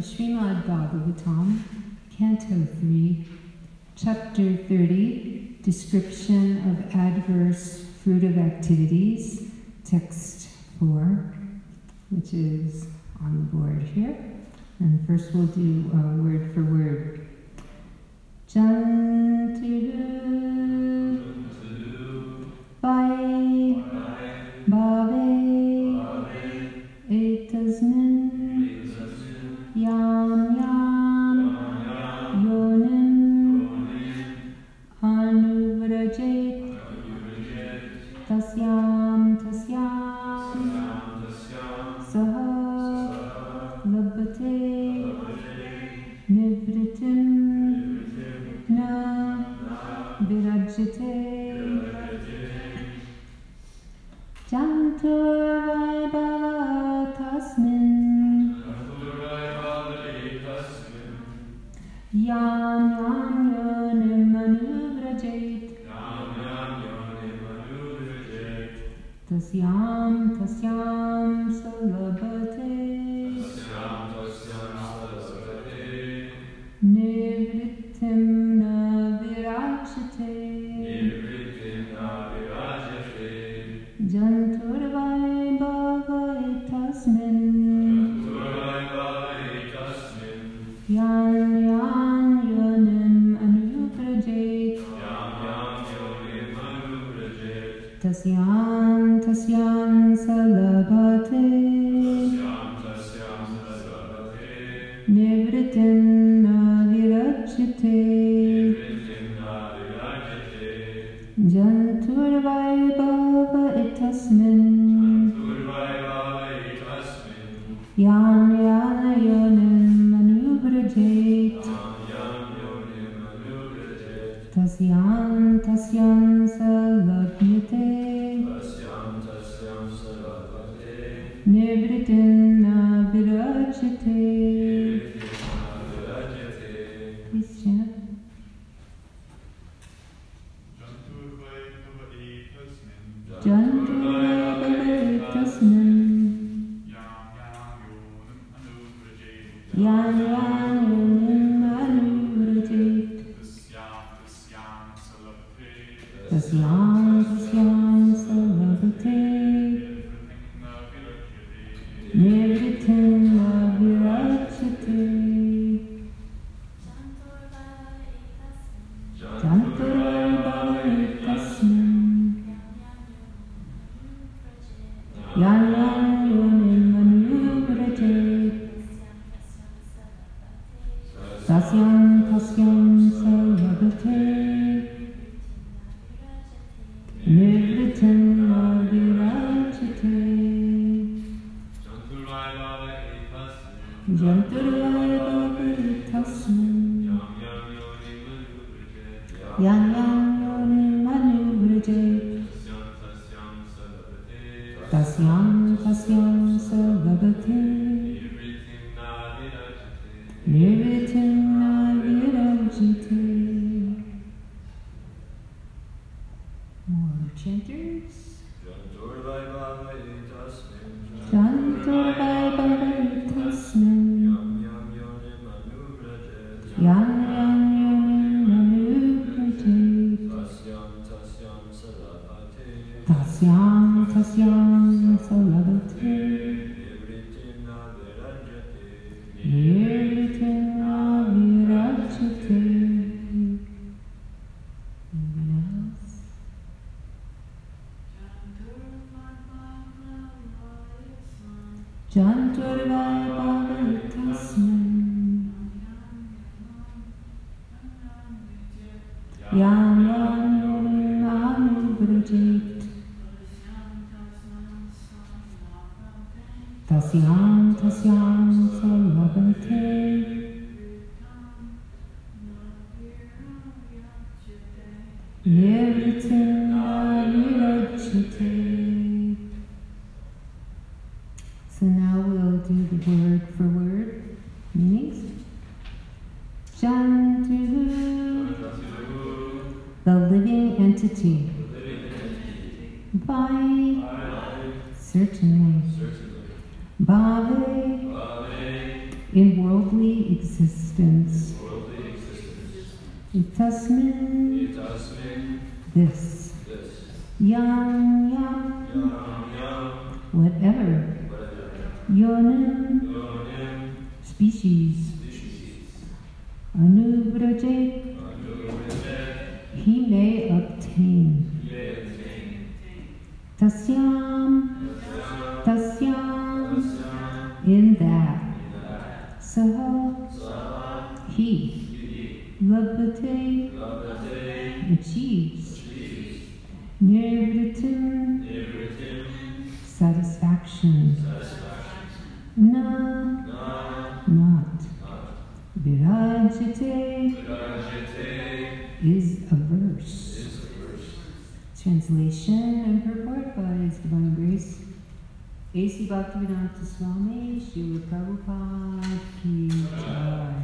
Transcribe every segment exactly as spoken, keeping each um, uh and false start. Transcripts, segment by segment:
Srimad Bhagavatam, Canto three, Chapter thirty, Description of Adverse Fruitive Activities, Text four, which is on the board here. And first we'll do uh, word for word. Jantiru Vai Bhave Etasmin Yam Yam Yonim Anuvrajet Tasyam Tasyam Saha Labate Nivritim Na Virajite Jantur Vaibhava Tasmin Yam yam yonim anuvrajet Yam yam yonim anuvrajet Tasyam tasyam salabate Tasyam tasyam salabate Nivritim na virachate Nivritim na virachate Janturvai bhavai tasmin Janturvai bhavai tasmin Yam yam Tasyam tasyam salabhate Tasyam tasyam salabhate Nivritin na virachite Nivritin na virachite Janturvai bhava itasmin Janturvai bhava itasmin Yan yana yonim anubrajet Yan yana yonim anubrajet Tasyam tasyam salabhate Nivritin na virachite. Please chant. Janturvai bhavai tasmin. Yam yam yonim anubrajet. Tasyam tasyam salabhate. Nivritin na virachite Janturvai bhavai tasmin Yan yan yonim anubrajet Tasyam tasyam salabhate Nivritin na virachite Janturvai bhavai tasmin Yam yam yonim anubrajet Tasyam tasyam salabhate Nivritin na virajite. More chanters. Janturvai bhavai tasmin Janturvai bhavai tasmin Yam yam yonim anubrajet Tasyam tasyam salabhate Tasyam tasyam salabhate Nivritin na virajate Nivritin na virajate. Anyone else? Janturvai bhavai tasmin Yam yam yonim anubrajet Tasyam tasyam salabhate Nivritin na virachite. So now will do the word for word meanings. Shantu, the living entity. Vai, certainly. Bhave, in worldly existence. Itasmin, this. Yang, yang, whatever. Yonim, species. Anubraje, he may obtain. Tasyam, tasyam, in that. Saha, he. Labate, achieves. Nirvitim, satisfaction. Na, not. Virajate, is averse. Translation and purport by His Divine Grace. A C. Bhaktivedanta Swami, Śrīla Prabhupāda Ki Jai.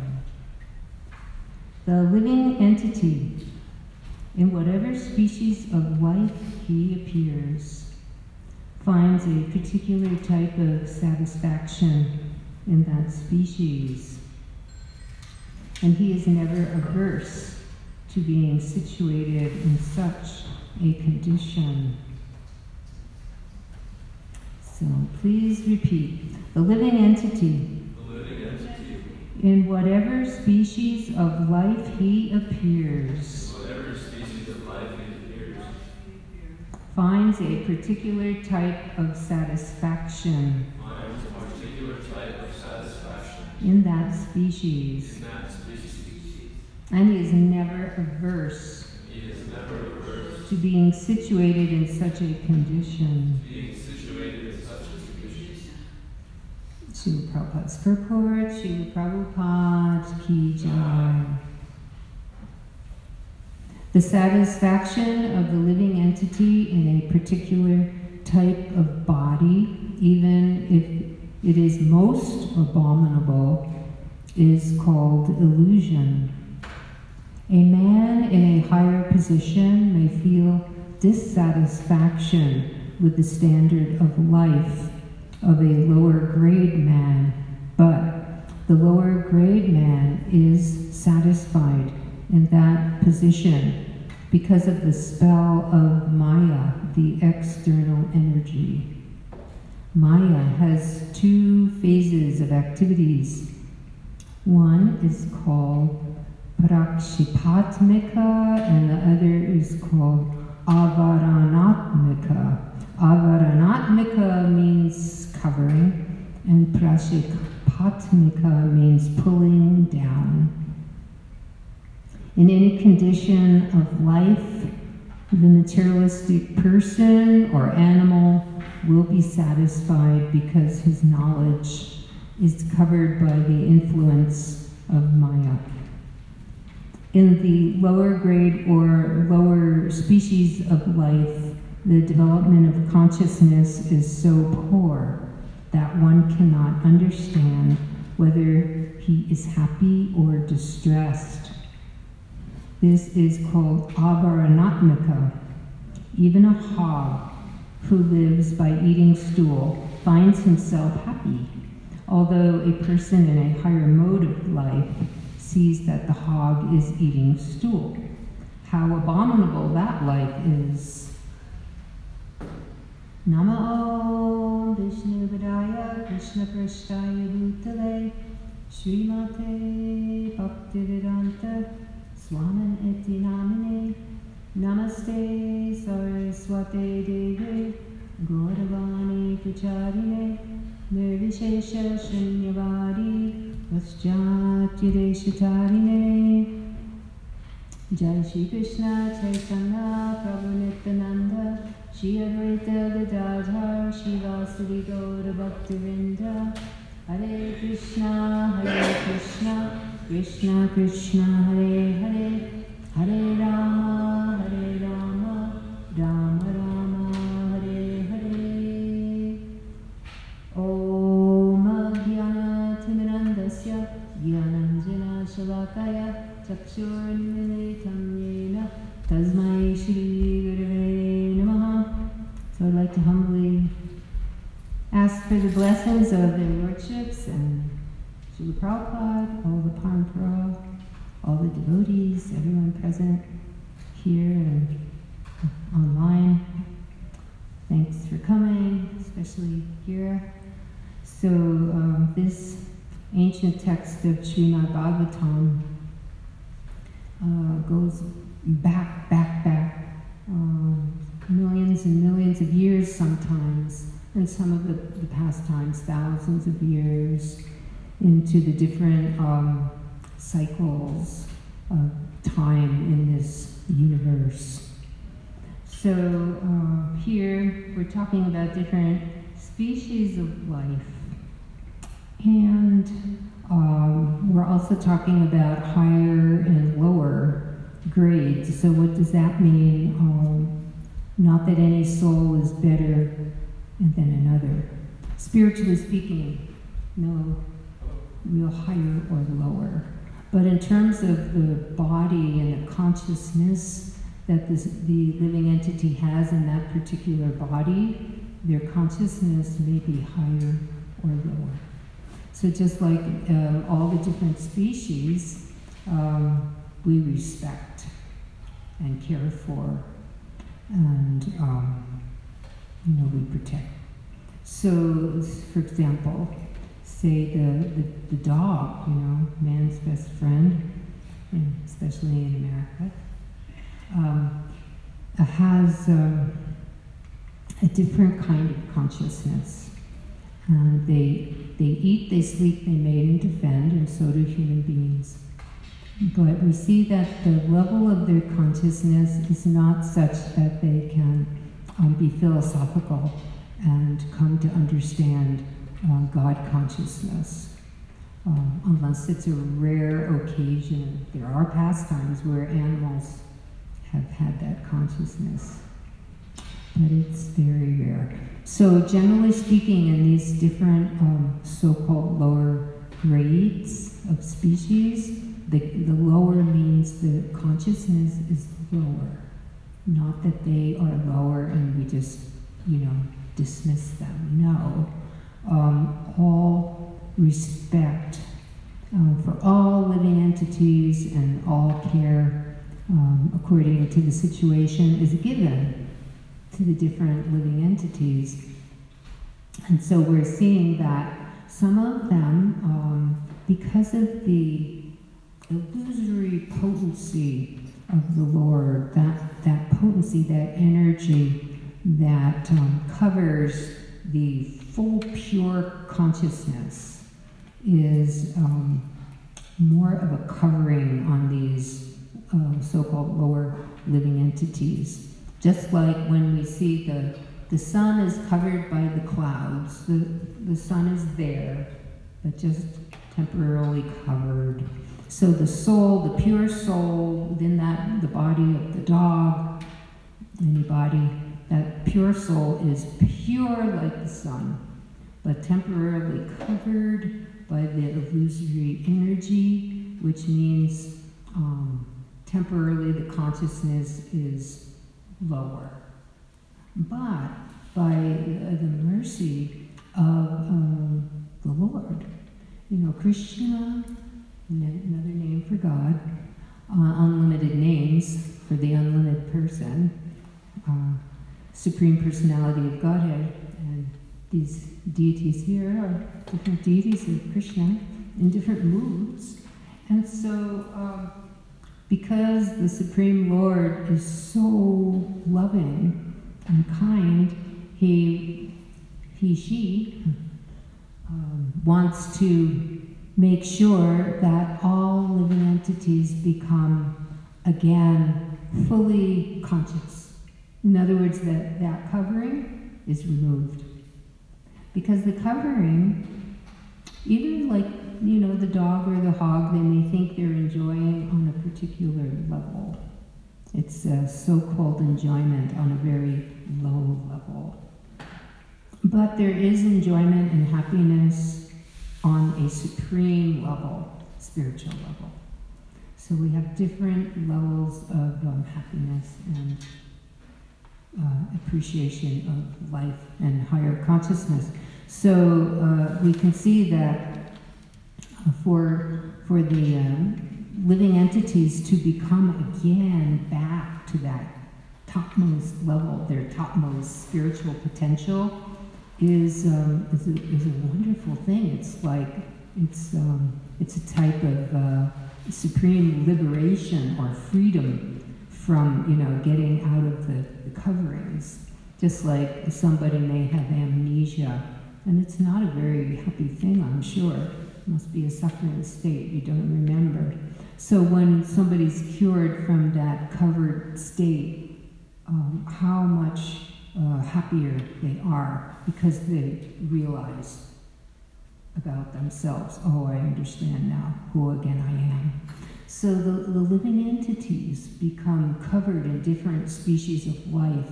The living entity. In whatever species of life he appears, finds a particular type of satisfaction in that species. And he is never averse to being situated in such a condition. So please repeat. The living entity, the living entity. In whatever species of life he appears, whatever species of life he appears, finds a particular type of satisfaction, finds a particular type of satisfaction in that species, in that species. And he is never averse He is never averse to being situated in such a condition. Being situated in such a condition. Śrīla Prabhupāda's purport, Śrīla Prabhupāda Ki Jai. The satisfaction of the living entity in a particular type of body, even if it is most abominable, is called illusion. A man in a higher position may feel dissatisfaction with the standard of life of a lower grade man, but the lower grade man is satisfied in that position because of the spell of Maya, the external energy. Maya has two phases of activities. One is called prakshipatmika, and the other is called avaranatmika. Avaranatmika means covering, and prakshipatmika means pulling down. In any condition of life, the materialistic person or animal will be satisfied because his knowledge is covered by the influence of Maya. In the lower grade or lower species of life, the development of consciousness is so poor that one cannot understand whether he is happy or distressed. This is called avaranatmika. Even a hog who lives by eating stool finds himself happy, although a person in a higher mode of life sees that the hog is eating stool. How abominable that life is. Namo Om Vishnu Padaya Krishna Prashtaya Bhutale Srimate Bhaktivedanta Swaman Eti Namine Namaste Saraswate Deve Gauravani Pracharine Nirvishesha Shunyavadi Vaschati Deshitarine. Jai Shri Krishna Chaitanya Prabhu Nityananda Shri Advaita Gadadhar Shri Vasudhi Gaura Bhaktivinda. Hare Krishna Hare Krishna Krishna Krishna Hare Hare Hare Rama Hare Rama Rama Rama Hare Hare. Om lessons of their lordships and Srila Prabhupada, all the Parampara, all the devotees, everyone present here and online. Thanks for coming, especially Kira. So um, this ancient text of Srimad Bhagavatam uh, goes back, back, back, um, millions and millions of years sometimes, and some of the, the past times, thousands of years, into the different um, cycles of time in this universe. So uh, here we're talking about different species of life, and um, we're also talking about higher and lower grades. So what does that mean? Um, not that any soul is better than another. Spiritually speaking, no real higher or lower. But in terms of the body and the consciousness that this, the living entity has in that particular body, their consciousness may be higher or lower. So just like um, all the different species, um, we respect and care for, and um, you know, we protect. So, for example, say the, the, the dog, you know, man's best friend, and especially in America, Um, has um, a different kind of consciousness. Uh, they, they eat, they sleep, they mate and defend, and so do human beings. But we see that the level of their consciousness is not such that they can um, be philosophical and come to understand uh, God consciousness. Um, unless it's a rare occasion. There are pastimes where animals have had that consciousness, but it's very rare. So generally speaking, in these different um, so-called lower grades of species, the, the lower means the consciousness is lower. Not that they are lower and we just, you know, dismiss them. No. Um, all respect uh, for all living entities and all care, Um, according to the situation, is given to the different living entities. And so we're seeing that some of them, um, because of the illusory potency of the Lord, that, that potency, that energy that um, covers the full pure consciousness, is um, more of a covering on these Uh, so-called lower living entities. Just like when we see the the sun is covered by the clouds, the, the sun is there, but just temporarily covered. So the soul, the pure soul within that, the body of the dog, any body, that pure soul is pure like the sun, but temporarily covered by the illusory energy, which means um, temporarily the consciousness is lower. But by the mercy of um, the Lord, you know, Krishna, another name for God, uh, unlimited names for the unlimited person, uh, Supreme Personality of Godhead, and these deities here are different deities of Krishna in different moods. And so, uh, because the Supreme Lord is so loving and kind, he, he, she um, wants to make sure that all living entities become, again, fully conscious. In other words, that, that covering is removed. Because the covering, even like, you know, the dog or the hog, they may think they're enjoying on a particular level. It's a so-called enjoyment on a very low level. But there is enjoyment and happiness on a supreme level, spiritual level. So we have different levels of um, happiness and uh, appreciation of life and higher consciousness. So uh, we can see that for, for the um, living entities to become again back to that topmost level, their topmost spiritual potential, is um, is, a, is a wonderful thing. It's like, it's, um, it's a type of uh, supreme liberation or freedom from, you know, getting out of the, the coverings. Just like somebody may have amnesia, and it's not a very happy thing, I'm sure. It must be a suffering state, you don't remember. So when somebody's cured from that covered state, um, how much uh, happier they are, because they realize about themselves, oh, I understand now who again I am. So the, the living entities become covered in different species of life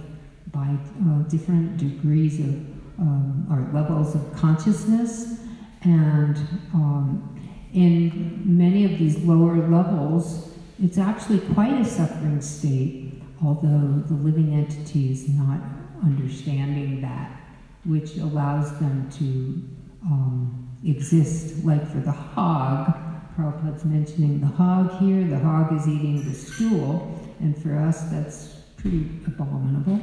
by uh, different degrees of, um, or levels of consciousness. And um, in many of these lower levels, it's actually quite a suffering state, although the living entity is not understanding that, which allows them to um, exist. Like for the hog, Prabhupada's mentioning the hog here, the hog is eating the stool, and for us that's pretty abominable.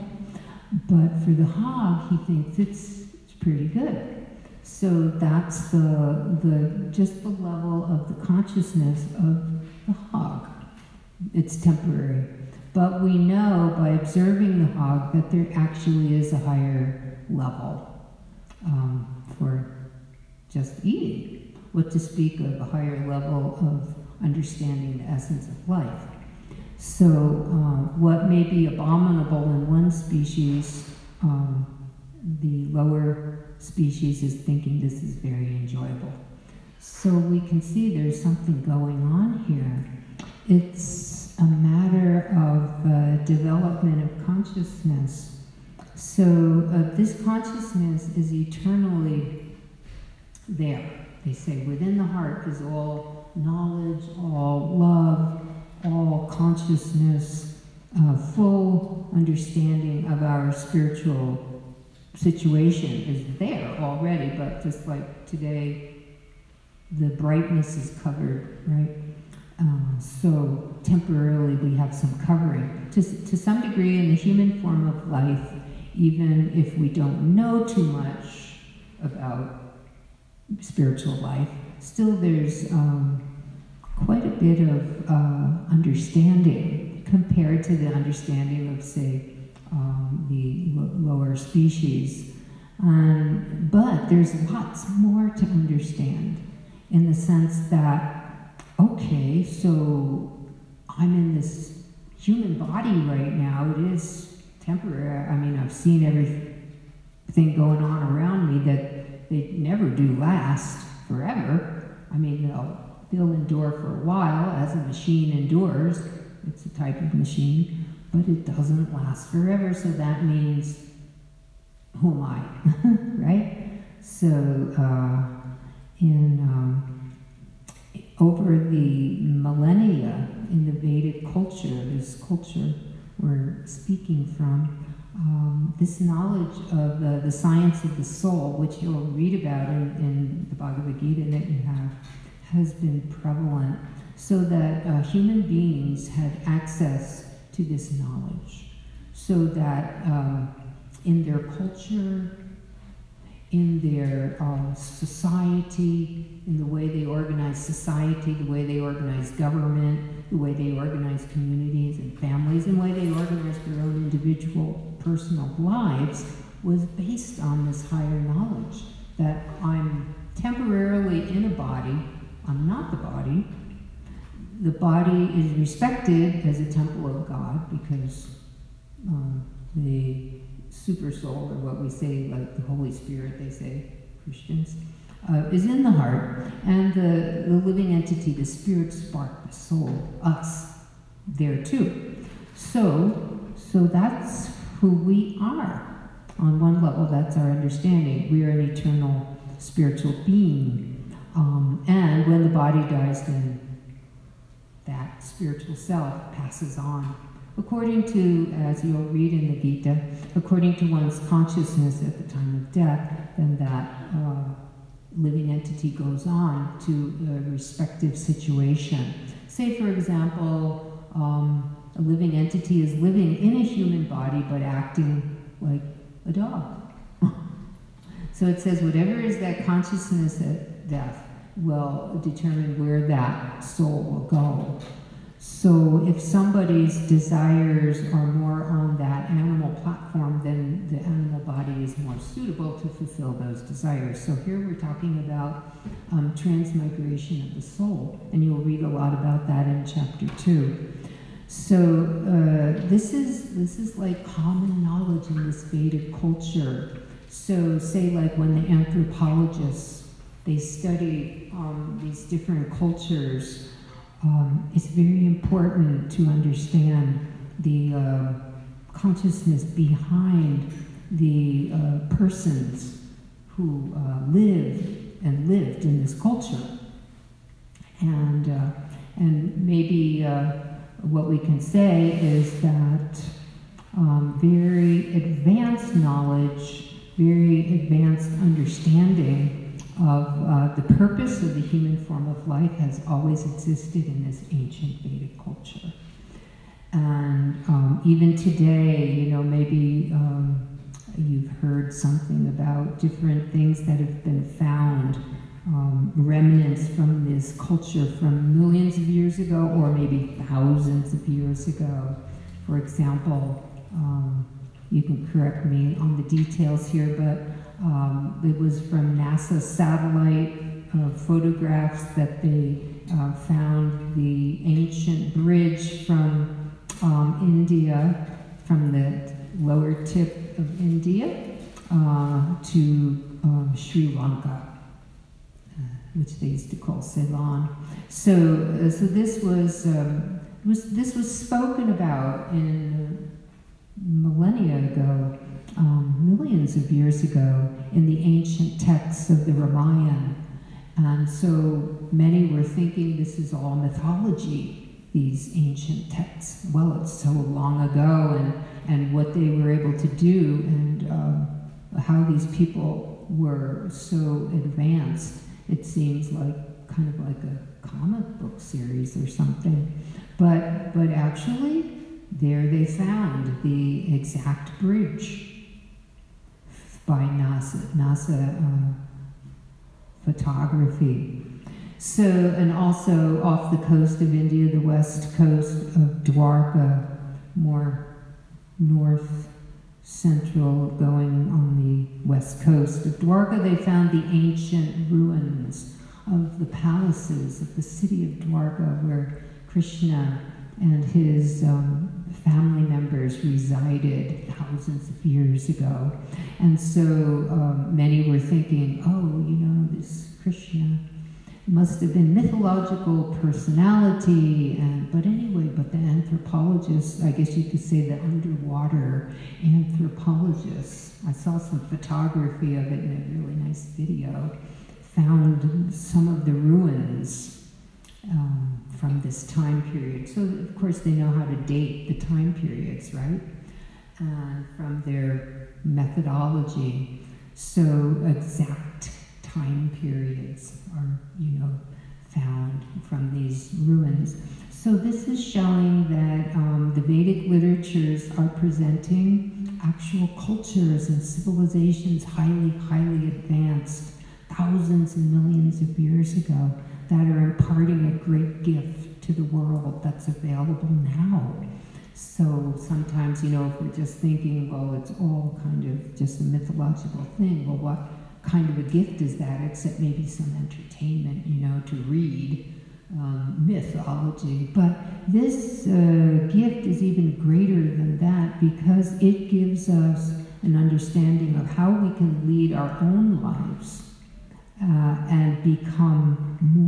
But for the hog, he thinks it's, it's pretty good. So that's the, the just the level of the consciousness of the hog. It's temporary. But we know by observing the hog that there actually is a higher level um, for just eating, what to speak of a higher level of understanding the essence of life. So um, what may be abominable in one species, um, the lower species is thinking this is very enjoyable. So we can see there's something going on here. It's a matter of uh, development of consciousness. So uh, this consciousness is eternally there. They say within the heart is all knowledge, all love, all consciousness, uh, full understanding of our spiritual situation is there already, but just like today, the brightness is covered, right? Uh, so temporarily we have some covering. To, to some degree in the human form of life, even if we don't know too much about spiritual life, still there's um, quite a bit of uh, understanding compared to the understanding of, say, um, the lo lower species. Um, but there's lots more to understand in the sense that, okay, so I'm in this human body right now. It is temporary. I mean, I've seen everything going on around me that they never do last forever. I mean, they'll They'll endure for a while, as a machine endures. It's a type of machine, but it doesn't last forever, so that means, who am I, right? So, uh, in, um, over the millennia in the Vedic culture, this culture we're speaking from, um, this knowledge of uh, the science of the soul, which you'll read about in, in the Bhagavad Gita that you have, has been prevalent, so that uh, human beings had access to this knowledge, so that uh, in their culture, in their uh, society, in the way they organize society, the way they organize government, the way they organize communities and families, and the way they organize their own individual personal lives, was based on this higher knowledge that I'm temporarily in a body, I'm not the body. The body is respected as a temple of God because um, the super soul, or what we say, like the Holy Spirit, they say, Christians, uh, is in the heart. And the, the living entity, the spirit spark, the soul, us, there too. So, so that's who we are. On one level, that's our understanding. We are an eternal spiritual being. Um, and when the body dies, then that spiritual self passes on According to, as you'll read in the Gita, according to one's consciousness at the time of death, then that uh, living entity goes on to the respective situation. Say, for example, um, a living entity is living in a human body but acting like a dog. So it says whatever is that consciousness at death will determine where that soul will go. So if somebody's desires are more on that animal platform, then the animal body is more suitable to fulfill those desires. So here we're talking about um, transmigration of the soul, and you'll read a lot about that in chapter two. So uh, this is this is like common knowledge in this Vedic culture. So say like when the anthropologists, they study um, these different cultures, Um, it's very important to understand the uh, consciousness behind the uh, persons who uh, lived and lived in this culture, and uh, and maybe uh, what we can say is that um, very advanced knowledge, very advanced understanding of uh, the purpose of the human form of life has always existed in this ancient Vedic culture. And um, even today, you know, maybe um, you've heard something about different things that have been found, um, remnants from this culture from millions of years ago, or maybe thousands of years ago. For example, um, you can correct me on the details here, but Um, it was from NASA satellite uh, photographs that they uh, found the ancient bridge from um, India, from the lower tip of India uh, to um, Sri Lanka, uh, which they used to call Ceylon. So, uh, so this was um, was this was spoken about in millennia ago. Um, millions of years ago in the ancient texts of the Ramayana. And so many were thinking this is all mythology, these ancient texts. Well, it's so long ago, and, and what they were able to do, and um, how these people were so advanced. It seems like kind of like a comic book series or something. But, but actually, there they found the exact bridge by NASA, NASA uh, photography. So, and also off the coast of India, the west coast of Dwarka, more north central, going on the west coast of Dwarka, they found the ancient ruins of the palaces of the city of Dwarka, where Krishna and his um, family members resided thousands of years ago. And so um, many were thinking, oh, you know, this Krishna must have been mythological personality. And but anyway, but the anthropologists, I guess you could say the underwater anthropologists, I saw some photography of it in a really nice video, found some of the ruins Um, from this time period. So of course they know how to date the time periods, right? Uh, from their methodology. So exact time periods are, you know, found from these ruins. So this is showing that um, the Vedic literatures are presenting actual cultures and civilizations highly, highly advanced, thousands and millions of years ago, that are imparting a great gift to the world that's available now. So sometimes, you know, if we're just thinking, well, it's all kind of just a mythological thing, well, what kind of a gift is that, except maybe some entertainment, you know, to read um, mythology. But this uh, gift is even greater than that, because it gives us an understanding of how we can lead our own lives Uh, and become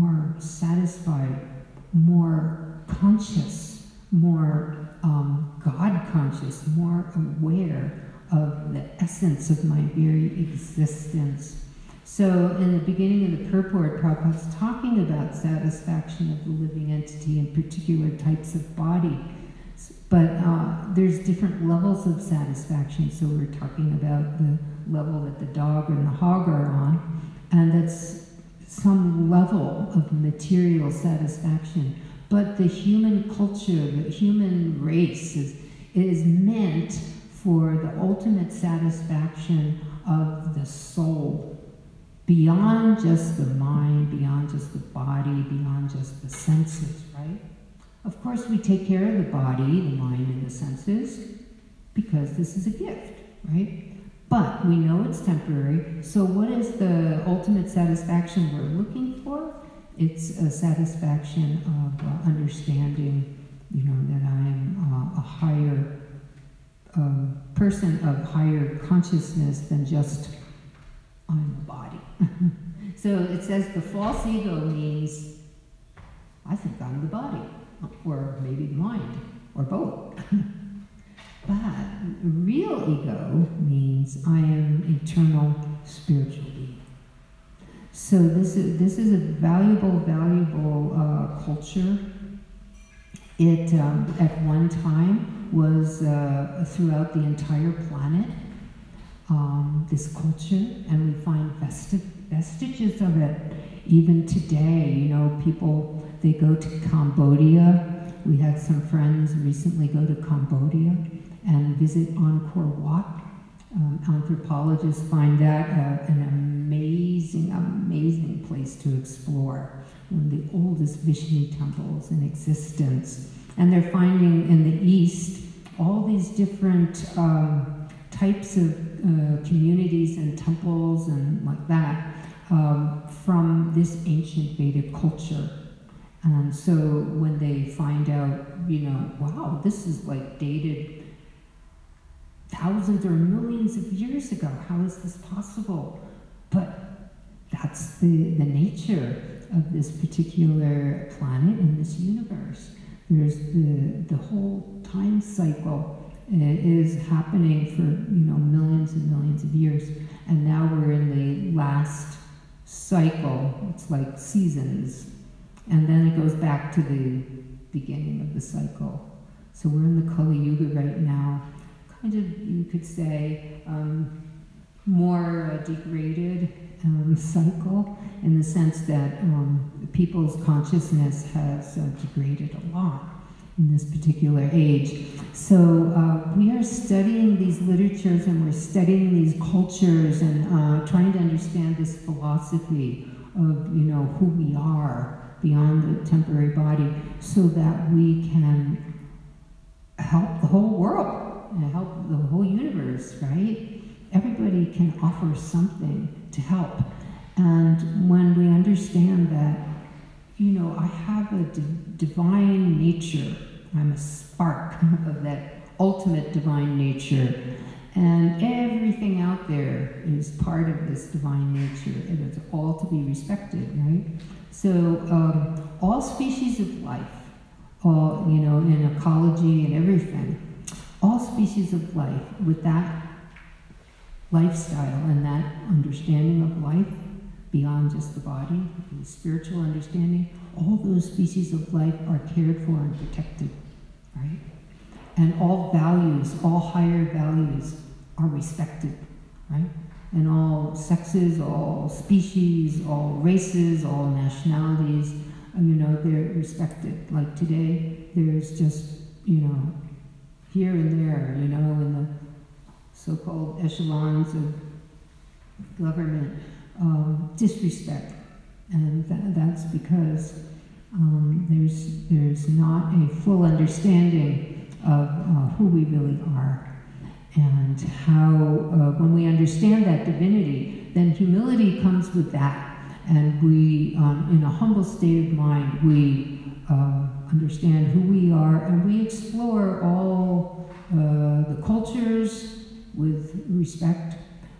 more satisfied, more conscious, more um, God-conscious, more aware of the essence of my very existence. So in the beginning of the purport, Prabhupada's talking about satisfaction of the living entity in particular types of body. But uh, there's different levels of satisfaction. So we're talking about the level that the dog and the hog are on, and that's some level of material satisfaction. But the human culture, the human race is, is meant for the ultimate satisfaction of the soul, beyond just the mind, beyond just the body, beyond just the senses, right? Of course, we take care of the body, the mind, and the senses, because this is a gift, right? But we know it's temporary, so what is the ultimate satisfaction we're looking for? It's a satisfaction of uh, understanding, you know, that I am uh, a higher uh, person of higher consciousness than just I'm a body. So it says the false ego means I think I'm the body, or maybe the mind, or both. But real ego means I am eternal spiritual being. So this is, this is a valuable, valuable uh, culture. It, um, at one time, was uh, throughout the entire planet, um, this culture, and we find vesti vestiges of it even today. You know, people, they go to Cambodia. We had some friends recently go to Cambodia and visit Angkor Wat. Um, anthropologists find that uh, an amazing, amazing place to explore. One of the oldest Vishnu temples in existence. And they're finding in the East all these different um, types of uh, communities and temples and like that um, from this ancient Vedic culture. And so when they find out, you know, wow, this is like dated thousands or millions of years ago. How is this possible? But that's the, the nature of this particular planet and this universe. There's the, the whole time cycle is happening for, you know, millions and millions of years. And now we're in the last cycle. It's like seasons. And then it goes back to the beginning of the cycle. So we're in the Kali Yuga right now, kind of, you could say, um, more uh, degraded um, cycle, in the sense that um, people's consciousness has uh, degraded a lot in this particular age. So uh, we are studying these literatures, and we're studying these cultures, and uh, trying to understand this philosophy of, you know, who we are beyond the temporary body, so that we can help the whole world and help the whole universe, right? Everybody can offer something to help. And when we understand that, you know, I have a divine nature, I'm a spark of that ultimate divine nature, and everything out there is part of this divine nature, and it's all to be respected, right? So um, all species of life, all, you know, in ecology and everything, all species of life with that lifestyle and that understanding of life beyond just the body, the spiritual understanding, all those species of life are cared for and protected, right? And all values, all higher values are respected, right? And all sexes, all species, all races, all nationalities, you know, they're respected. Like today, there's just, you know, here and there, you know, in the so-called echelons of government, um, disrespect. And th that's because um, there's, there's not a full understanding of uh, who we really are. And how, uh, when we understand that divinity, then humility comes with that. And we, um, in a humble state of mind, we uh, understand who we are, and we explore all uh, the cultures with respect.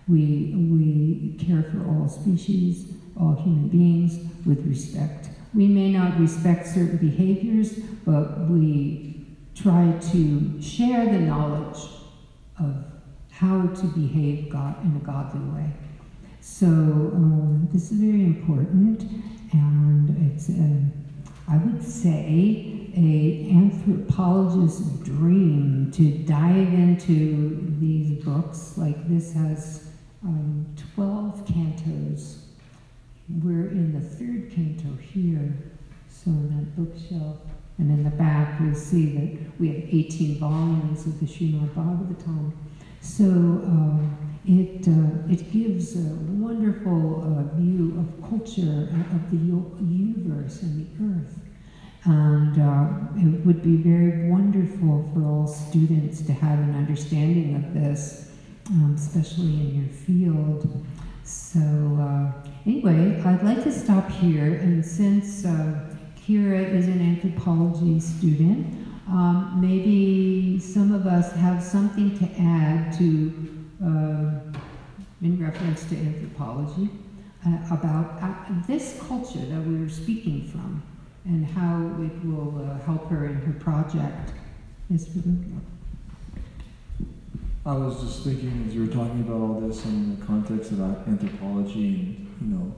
We, we care for all species, all human beings with respect. We may not respect certain behaviors, but we try to share the knowledge of how to behave God in a godly way. So um, this is very important, and it's, uh, I would say an anthropologist's dream to dive into these books. Like this has um, twelve cantos. We're in the third canto here, so in that bookshelf. And in the back, you'll see that we have eighteen volumes of the Srimad Bhagavatam. So uh, it uh, it gives a wonderful uh, view of culture, uh, of the universe and the earth. And uh, it would be very wonderful for all students to have an understanding of this, um, especially in your field. So uh, anyway, I'd like to stop here, and since uh, Kira is an anthropology student, um, maybe some of us have something to add to, uh, in reference to anthropology, uh, about uh, this culture that we were speaking from and how it will uh, help her in her project. Yes, I was just thinking as you were talking about all this in the context of anthropology and, you know,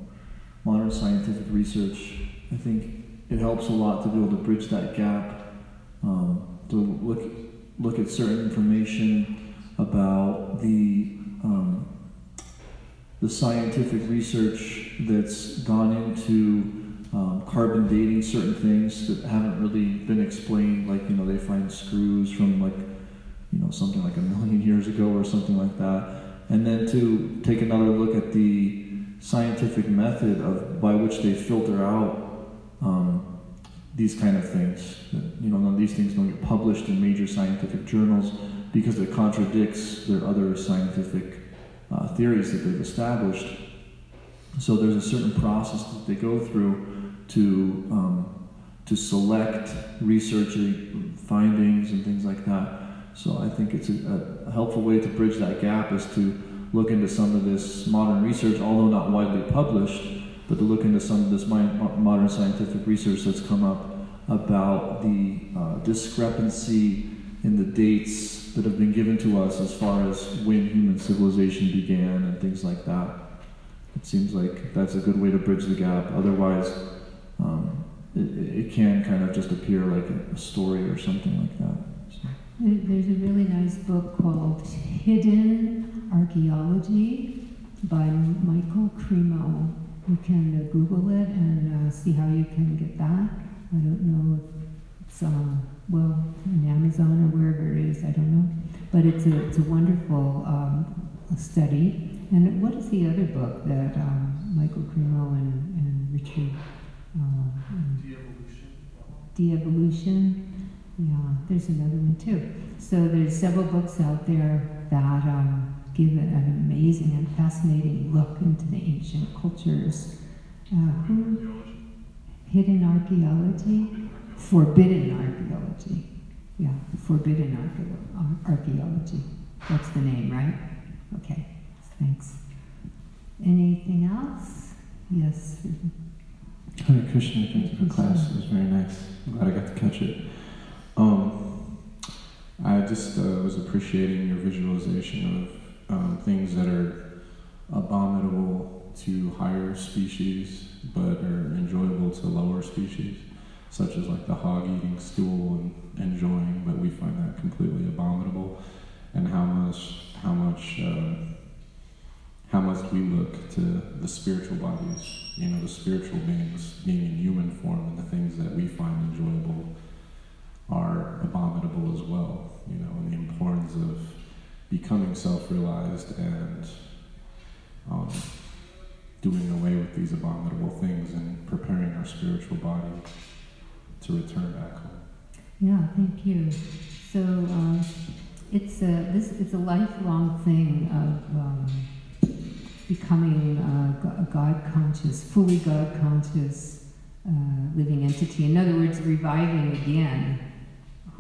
modern scientific research, I think it helps a lot to be able to bridge that gap, um, to look look at certain information about the um, the scientific research that's gone into um, carbon dating certain things that haven't really been explained. Like, you know, they find screws from like, you know, something like a million years ago or something like that, and then to take another look at the scientific method of by which they filter out Um, these kind of things. You know, these things don't get published in major scientific journals because it contradicts their other scientific uh, theories that they've established. So there's a certain process that they go through to um, to select research findings and things like that. So I think it's a, a helpful way to bridge that gap is to look into some of this modern research, although not widely published, but to look into some of this modern scientific research that's come up about the uh, discrepancy in the dates that have been given to us as far as when human civilization began and things like that. It seems like that's a good way to bridge the gap. Otherwise, um, it, it can kind of just appear like a story or something like that. So. There's a really nice book called Hidden Archaeology by Michael Cremo. You can uh, Google it and uh, see how you can get that. I don't know if it's, uh, well, on Amazon or wherever it is, I don't know. But it's a, it's a wonderful um, study. And what is the other book that um, Michael Cremo and, and Richard? Uh, De-evolution. De-evolution, yeah, there's another one too. So there's several books out there that um, give it an amazing and fascinating look into the ancient cultures. Uh, who? Hidden archaeology? Forbidden archaeology. Yeah, forbidden archaeology. That's the name, right? Okay, thanks. Anything else? Yes. Hare Krishna, thank you for class. It was very nice. I'm glad I got to catch it. Um, I just uh, was appreciating your visualization of Um, things that are abominable to higher species but are enjoyable to lower species, such as like the hog eating stool and enjoying, but we find that completely abominable, and how much how much uh, how much we look to the spiritual bodies, you know, the spiritual beings being in human form, and the things that we find enjoyable are abominable as well, you know, and the importance of becoming self-realized and um, doing away with these abominable things and preparing our spiritual body to return back home. Yeah, thank you. So uh, it's a this it's a lifelong thing of um, becoming a God-conscious, fully God-conscious uh, living entity. In other words, reviving again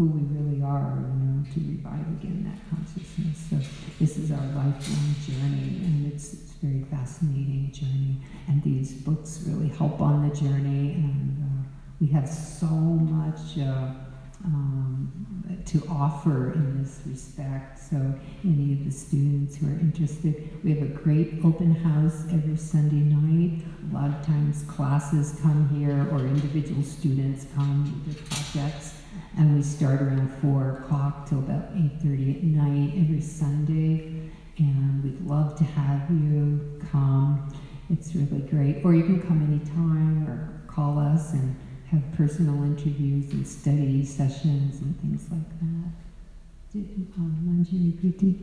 who we really are, you know, to revive again that consciousness. So this is our lifelong journey, and it's, it's a very fascinating journey. And these books really help on the journey, and uh, we have so much uh, um, to offer in this respect. So any of the students who are interested, we have a great open house every Sunday night. A lot of times classes come here or individual students come with their projects. And we start around four o'clock till about eight thirty at night every Sunday. And we'd love to have you come. It's really great. Or you can come anytime or call us and have personal interviews and study sessions and things like that. Did Manjini Priti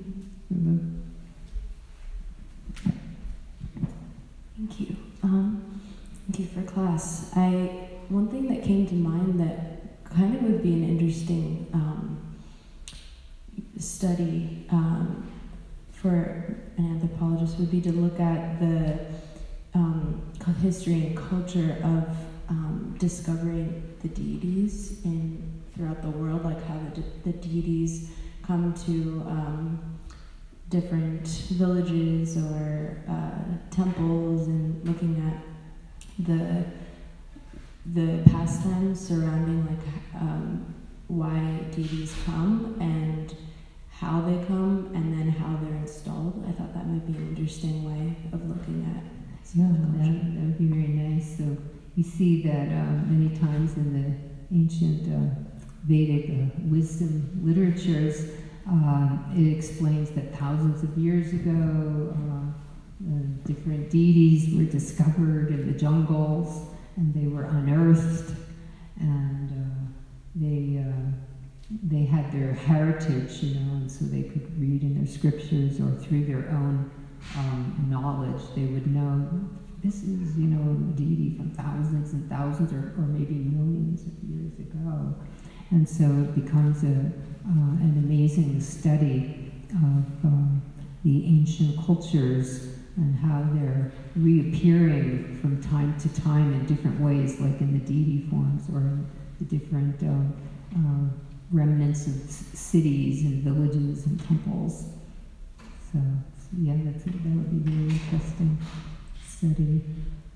remove? Thank you. Um, thank you for class. I one thing that came to mind that kind of would be an interesting um, study um, for an anthropologist would be to look at the um, history and culture of um, discovering the deities in throughout the world, like how the, de the deities come to um, different villages or uh, temples, and looking at the the pastimes surrounding like um, why deities come and how they come, and then how they're installed. I thought that might be an interesting way of looking at yeah, that, that would be very nice. So we see that uh, many times in the ancient uh, Vedic uh, wisdom literatures, uh, it explains that thousands of years ago, uh, uh, different deities were discovered in the jungles, and they were unearthed, and uh, they. Uh, they had their heritage, you know, and so they could read in their scriptures or through their own um, knowledge. They would know, this is, you know, a deity from thousands and thousands or, or maybe millions of years ago. And so it becomes a, uh, an amazing study of um, the ancient cultures and how they're reappearing from time to time in different ways, like in the deity forms or in the different um, uh, remnants of cities and villages and temples. So, so yeah, that's, that would be a very interesting study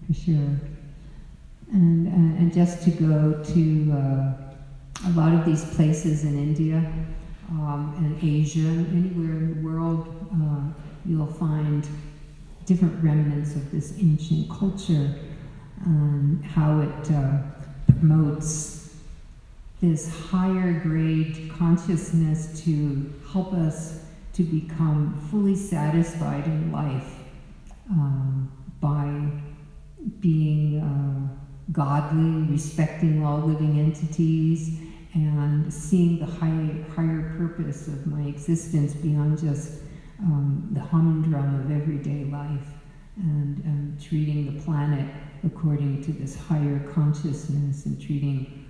for sure. And, uh, and just to go to uh, a lot of these places in India um, and Asia, anywhere in the world, uh, you'll find different remnants of this ancient culture and how it uh, promotes this higher grade consciousness to help us to become fully satisfied in life um, by being uh, godly, respecting all living entities, and seeing the high, higher purpose of my existence beyond just um, the humdrum of everyday life, and um, treating the planet according to this higher consciousness, and treating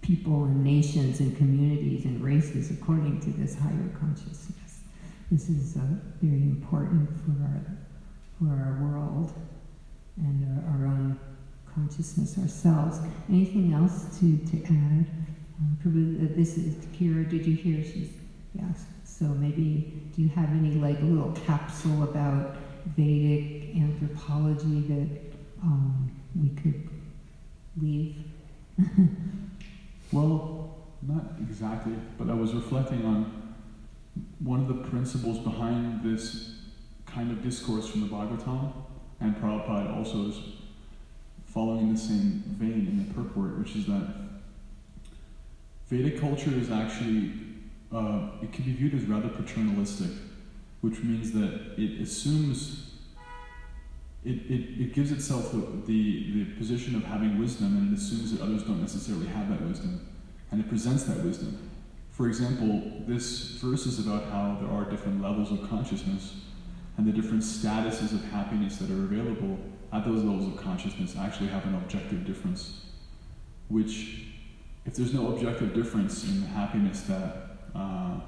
people and nations and communities and races according to this higher consciousness. This is uh, very important for our, for our world and our, our own consciousness ourselves. Anything else to, to add? Um, this is Kira, did you hear? She's, yes. So maybe, do you have any like a little capsule about Vedic anthropology that um, we could leave? Well, not exactly, but I was reflecting on one of the principles behind this kind of discourse from the Bhagavatam, and Prabhupada also is following the same vein in the purport, which is that Vedic culture is actually, uh, it can be viewed as rather paternalistic, which means that it assumes, It, it, it gives itself the, the, the position of having wisdom, and it assumes that others don't necessarily have that wisdom, and it presents that wisdom. For example, this verse is about how there are different levels of consciousness, and the different statuses of happiness that are available at those levels of consciousness actually have an objective difference, which, if there's no objective difference in the happiness that, uh,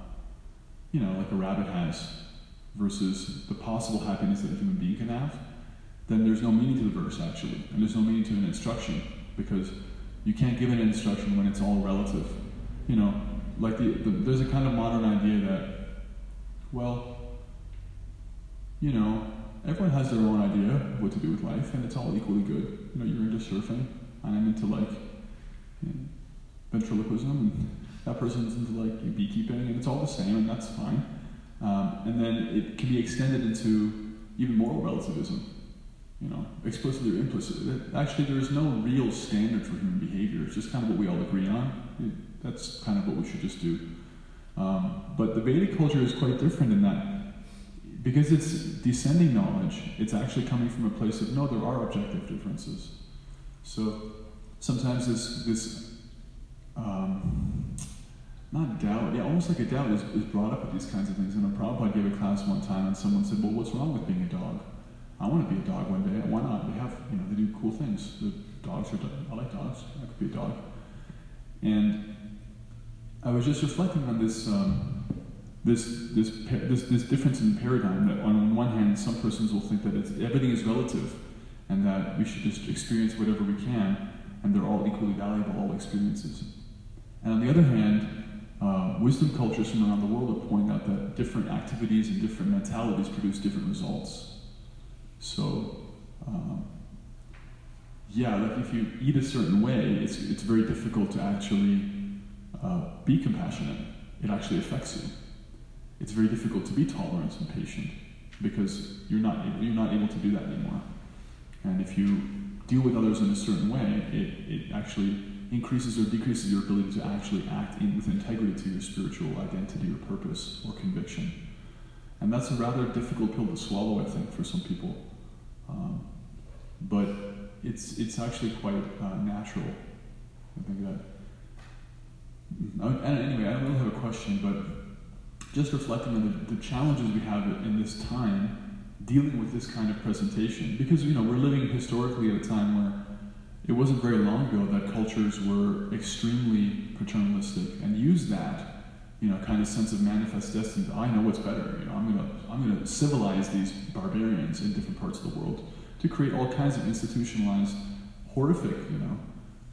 you know, like a rabbit has, versus the possible happiness that a human being can have, then there's no meaning to the verse, actually. And there's no meaning to an instruction, because you can't give an instruction when it's all relative. You know, like the, the, there's a kind of modern idea that, well, you know, everyone has their own idea of what to do with life, and it's all equally good. You know, you're into surfing, and I'm into, like, you know, ventriloquism, and That person's into like beekeeping, and it's all the same, and that's fine. Um, and then it can be extended into even moral relativism, you know, explicitly or implicitly. Actually, there is no real standard for human behavior. It's just kind of what we all agree on. It, that's kind of what we should just do. Um, but the Vedic culture is quite different in that, because it's descending knowledge, it's actually coming from a place of, no, there are objective differences. So sometimes this, this um, not doubt, yeah, almost like a doubt is, is brought up with these kinds of things. And a Prabhupada gave a class one time and someone said, well, what's wrong with being a dog? I want to be a dog one day. Why not? They have, you know, they do cool things. The dogs are, I like dogs. I could be a dog. And I was just reflecting on this, um, this, this, this, this difference in paradigm. That on one hand, some persons will think that it's, everything is relative, and that we should just experience whatever we can, and they're all equally valuable, all experiences. And on the other hand, uh, wisdom cultures from around the world have pointed out that different activities and different mentalities produce different results. So, um, yeah, like if you eat a certain way, it's, it's very difficult to actually uh, be compassionate. It actually affects you. It's very difficult to be tolerant and patient because you're not, able, you're not able to do that anymore. And if you deal with others in a certain way, it, it actually increases or decreases your ability to actually act in, with integrity to your spiritual identity or purpose or conviction. And that's a rather difficult pill to swallow, I think, for some people. Um, but it's it's actually quite uh, natural. I think that. I, anyway, I don't really have a question, but just reflecting on the, the challenges we have in this time dealing with this kind of presentation, because you know we're living historically at a time where it wasn't very long ago that cultures were extremely paternalistic and used that, you know, kind of sense of manifest destiny. I know what's better. You know, I'm gonna I'm gonna civilize these barbarians in different parts of the world to create all kinds of institutionalized, horrific, you know,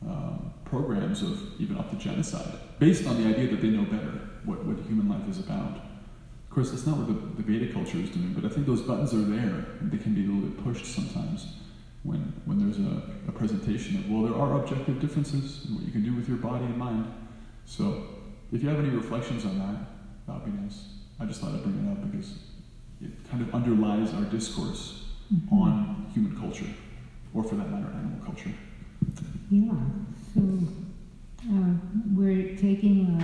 um, programs of even up to genocide, based on the idea that they know better what what human life is about. Of course, that's not what the, the Vedic culture is doing, but I think those buttons are there, and they can be a little bit pushed sometimes when when there's a, a presentation of, well, there are objective differences in what you can do with your body and mind. So, if you have any reflections on that, that would be nice. I just thought I'd bring it up because it kind of underlies our discourse mm-hmm. on human culture, or for that matter, animal culture. Yeah, so uh, we're taking,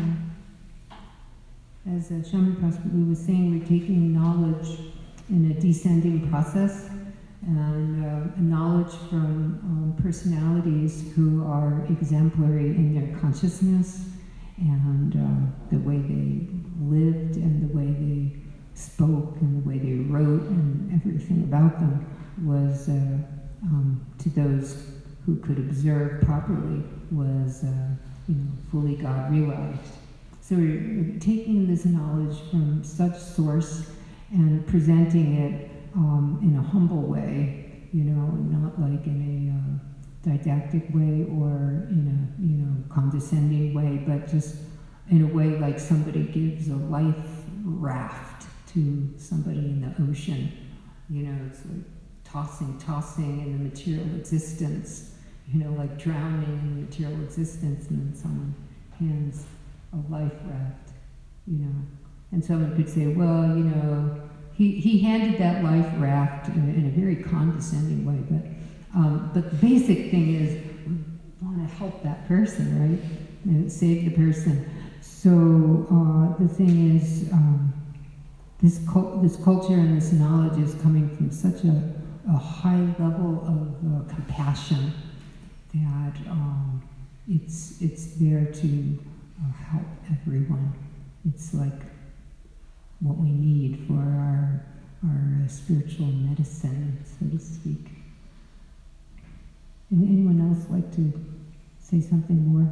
uh, as Shaman Prasad was saying, we're taking knowledge in a descending process, and uh, knowledge from um, personalities who are exemplary in their consciousness, and uh, the way they lived, and the way they spoke, and the way they wrote, and everything about them was, uh, um, to those who could observe properly, was uh, you know, fully God realized. So we're taking this knowledge from such source and presenting it um, in a humble way, you know, not like in a, uh, didactic way or in a you know condescending way, but just in a way like somebody gives a life raft to somebody in the ocean. You know, it's like tossing, tossing in the material existence. You know, like drowning in the material existence, and then someone hands a life raft. You know, and someone could say, well, you know, he he handed that life raft in, in a very condescending way, but. Um, but the basic thing is, we want to help that person, right? And save the person. So uh, the thing is, um, this cult this culture and this knowledge is coming from such a, a high level of uh, compassion that um, it's it's there to uh, help everyone. It's like what we need for our our spiritual medicine, so to speak. Would anyone else like to say something more?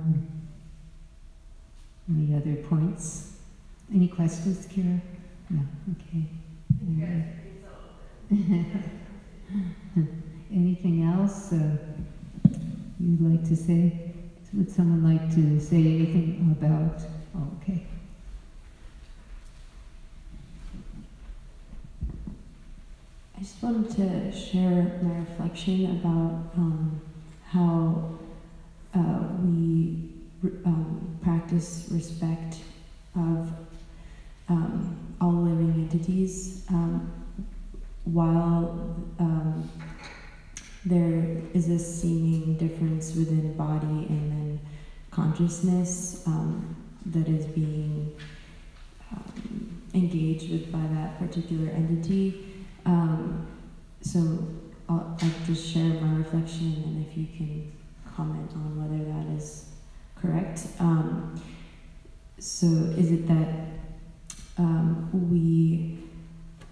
Any other points? Any questions, Kira? No, okay. Anything else uh, you'd like to say? Would someone like to say anything about, oh, okay. I just wanted to share my reflection about um, how uh, we um, pra practice respect of um, all living entities um, while um, there is a seeming difference within body and then consciousness um, that is being um, engaged with by that particular entity. Um, so I'll, I'll just share my reflection, and if you can comment on whether that is correct. Um, so is it that um, we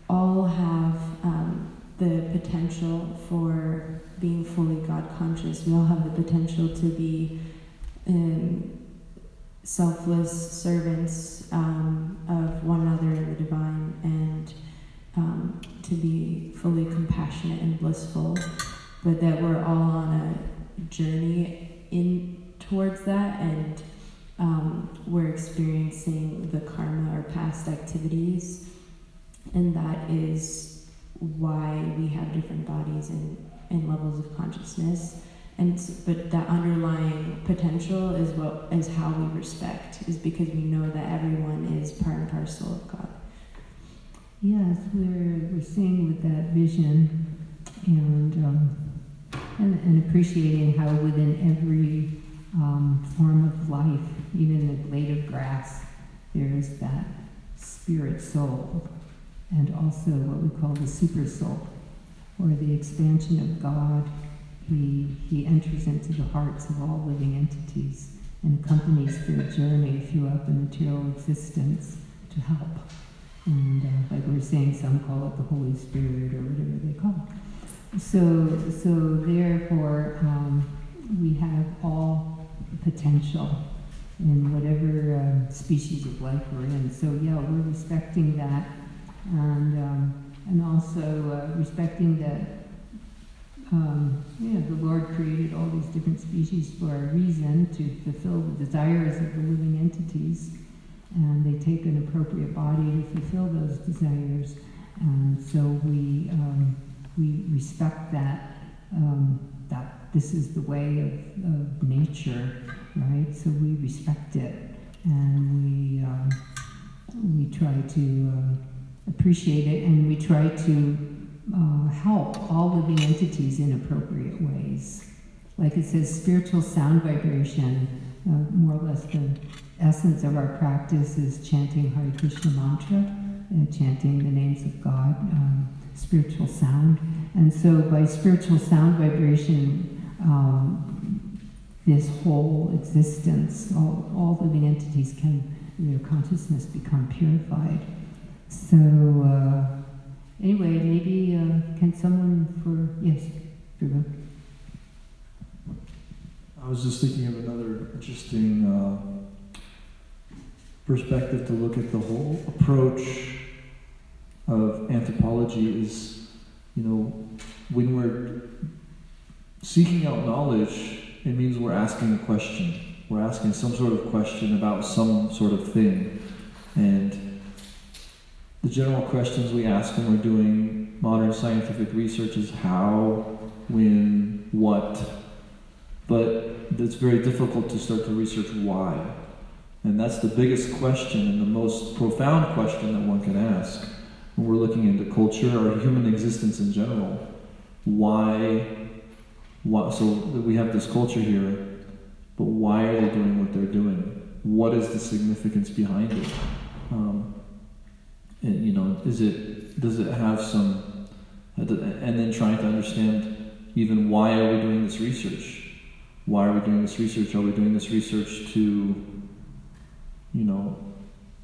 all have um, the potential for being fully God-conscious? We all have the potential to be um, selfless servants um, of one another in the divine, and um, to be fully compassionate and blissful, but that we're all on a journey in towards that, and um, we're experiencing the karma or past activities, and that is why we have different bodies and, and levels of consciousness. And but that underlying potential is what is how we respect, is because we know that everyone is part and parcel of God. Yes, we're we're seeing with that vision, and um, and, and appreciating how within every um, form of life, even the blade of grass, there's that spirit soul, and also what we call the super soul, or the expansion of God. He, he enters into the hearts of all living entities and accompanies their journey throughout the material existence to help. And uh, like we were saying, some call it the Holy Spirit or whatever they call it. So, so therefore, um, we have all the potential in whatever uh, species of life we're in. So yeah, we're respecting that, and, um, and also uh, respecting that. Um, you know, the Lord created all these different species for a reason, to fulfill the desires of the living entities, and they take an appropriate body to fulfill those desires. And so we um, we respect that um, that this is the way of, of nature, right? So we respect it, and we um, we try to um, appreciate it, and we try to. Uh, help all living entities in appropriate ways. Like it says, spiritual sound vibration, uh, more or less the essence of our practice is chanting Hare Krishna mantra, uh, chanting the names of God, um, spiritual sound. And so by spiritual sound vibration, um, this whole existence, all, all living entities can, their consciousness become purified. So, uh, Anyway, maybe uh, can someone for, yes, Prabhu. I was just thinking of another interesting uh, perspective to look at the whole approach of anthropology is, you know, when we're seeking out knowledge, it means we're asking a question. We're asking some sort of question about some sort of thing. And the general questions we ask when we're doing modern scientific research is how, when, what. But it's very difficult to start to research why. And that's the biggest question and the most profound question that one can ask when we're looking into culture or human existence in general. Why, why so we have this culture here, but why are they doing what they're doing? What is the significance behind it? Um, And, you know, is it, does it have some, and then trying to understand even why are we doing this research? Why are we doing this research? Are we doing this research to, you know,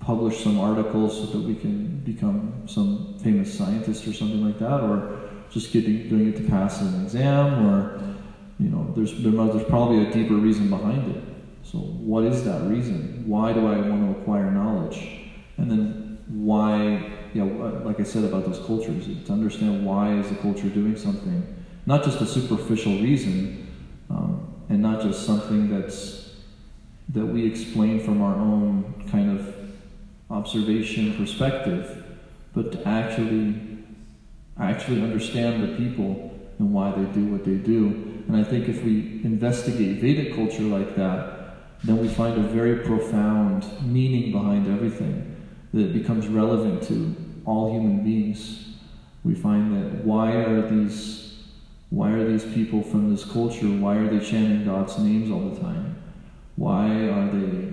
publish some article so that we can become some famous scientist or something like that? Or just getting, doing it to pass an exam? Or, you know, there's, there's probably a deeper reason behind it. So what is that reason? Why do I want to acquire knowledge? And then, why, you know, like I said about those cultures, to understand why is the culture doing something, not just a superficial reason, um, and not just something that's, that we explain from our own kind of observation perspective, but to actually, actually understand the people and why they do what they do. And I think if we investigate Vedic culture like that, then we find a very profound meaning behind everything that becomes relevant to all human beings. We find that why are these, why are these people from this culture, why are they chanting God's names all the time? Why are they,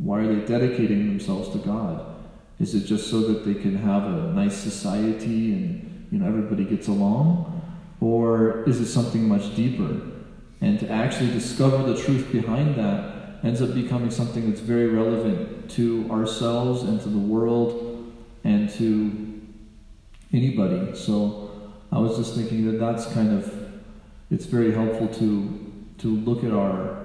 why are they dedicating themselves to God? Is it just so that they can have a nice society and, you know, everybody gets along? Or is it something much deeper? And to actually discover the truth behind that ends up becoming something that's very relevant to ourselves and to the world and to anybody. So I was just thinking that that's kind of, it's very helpful to to look at our,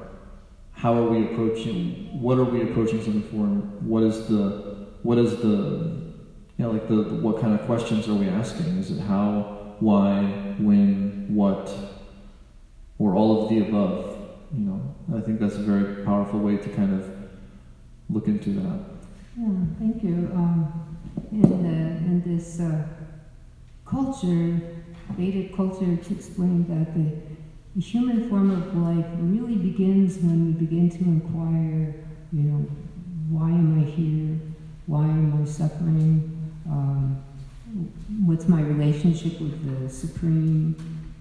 how are we approaching, what are we approaching something for, and what is the, what is the, you know, like the, what kind of questions are we asking? Is it how, why, when, what, or all of the above, you know. I think that's a very powerful way to kind of look into that. Yeah, thank you. Um, and, uh, and this uh, culture, Vedic culture, to explain that the, the human form of life really begins when we begin to inquire, you know, why am I here? Why am I suffering? Um, what's my relationship with the Supreme,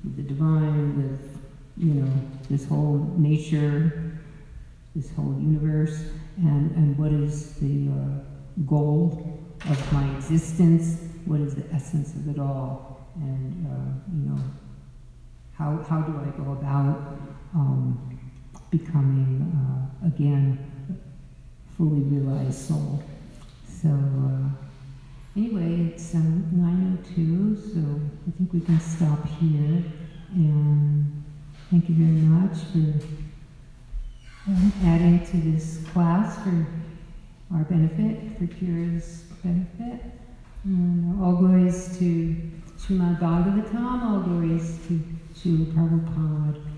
with the Divine, with, you know, this whole nature, this whole universe, and, and what is the uh, goal of my existence? What is the essence of it all? And, uh, you know, how, how do I go about um, becoming, uh, again, a fully realized soul? So, uh, anyway, it's um, nine oh two, so I think we can stop here. And thank you very much for adding to this class for our benefit, for Kira's benefit. And all glories to Srimad Bhagavatam, all glories to Śrīla Prabhupāda.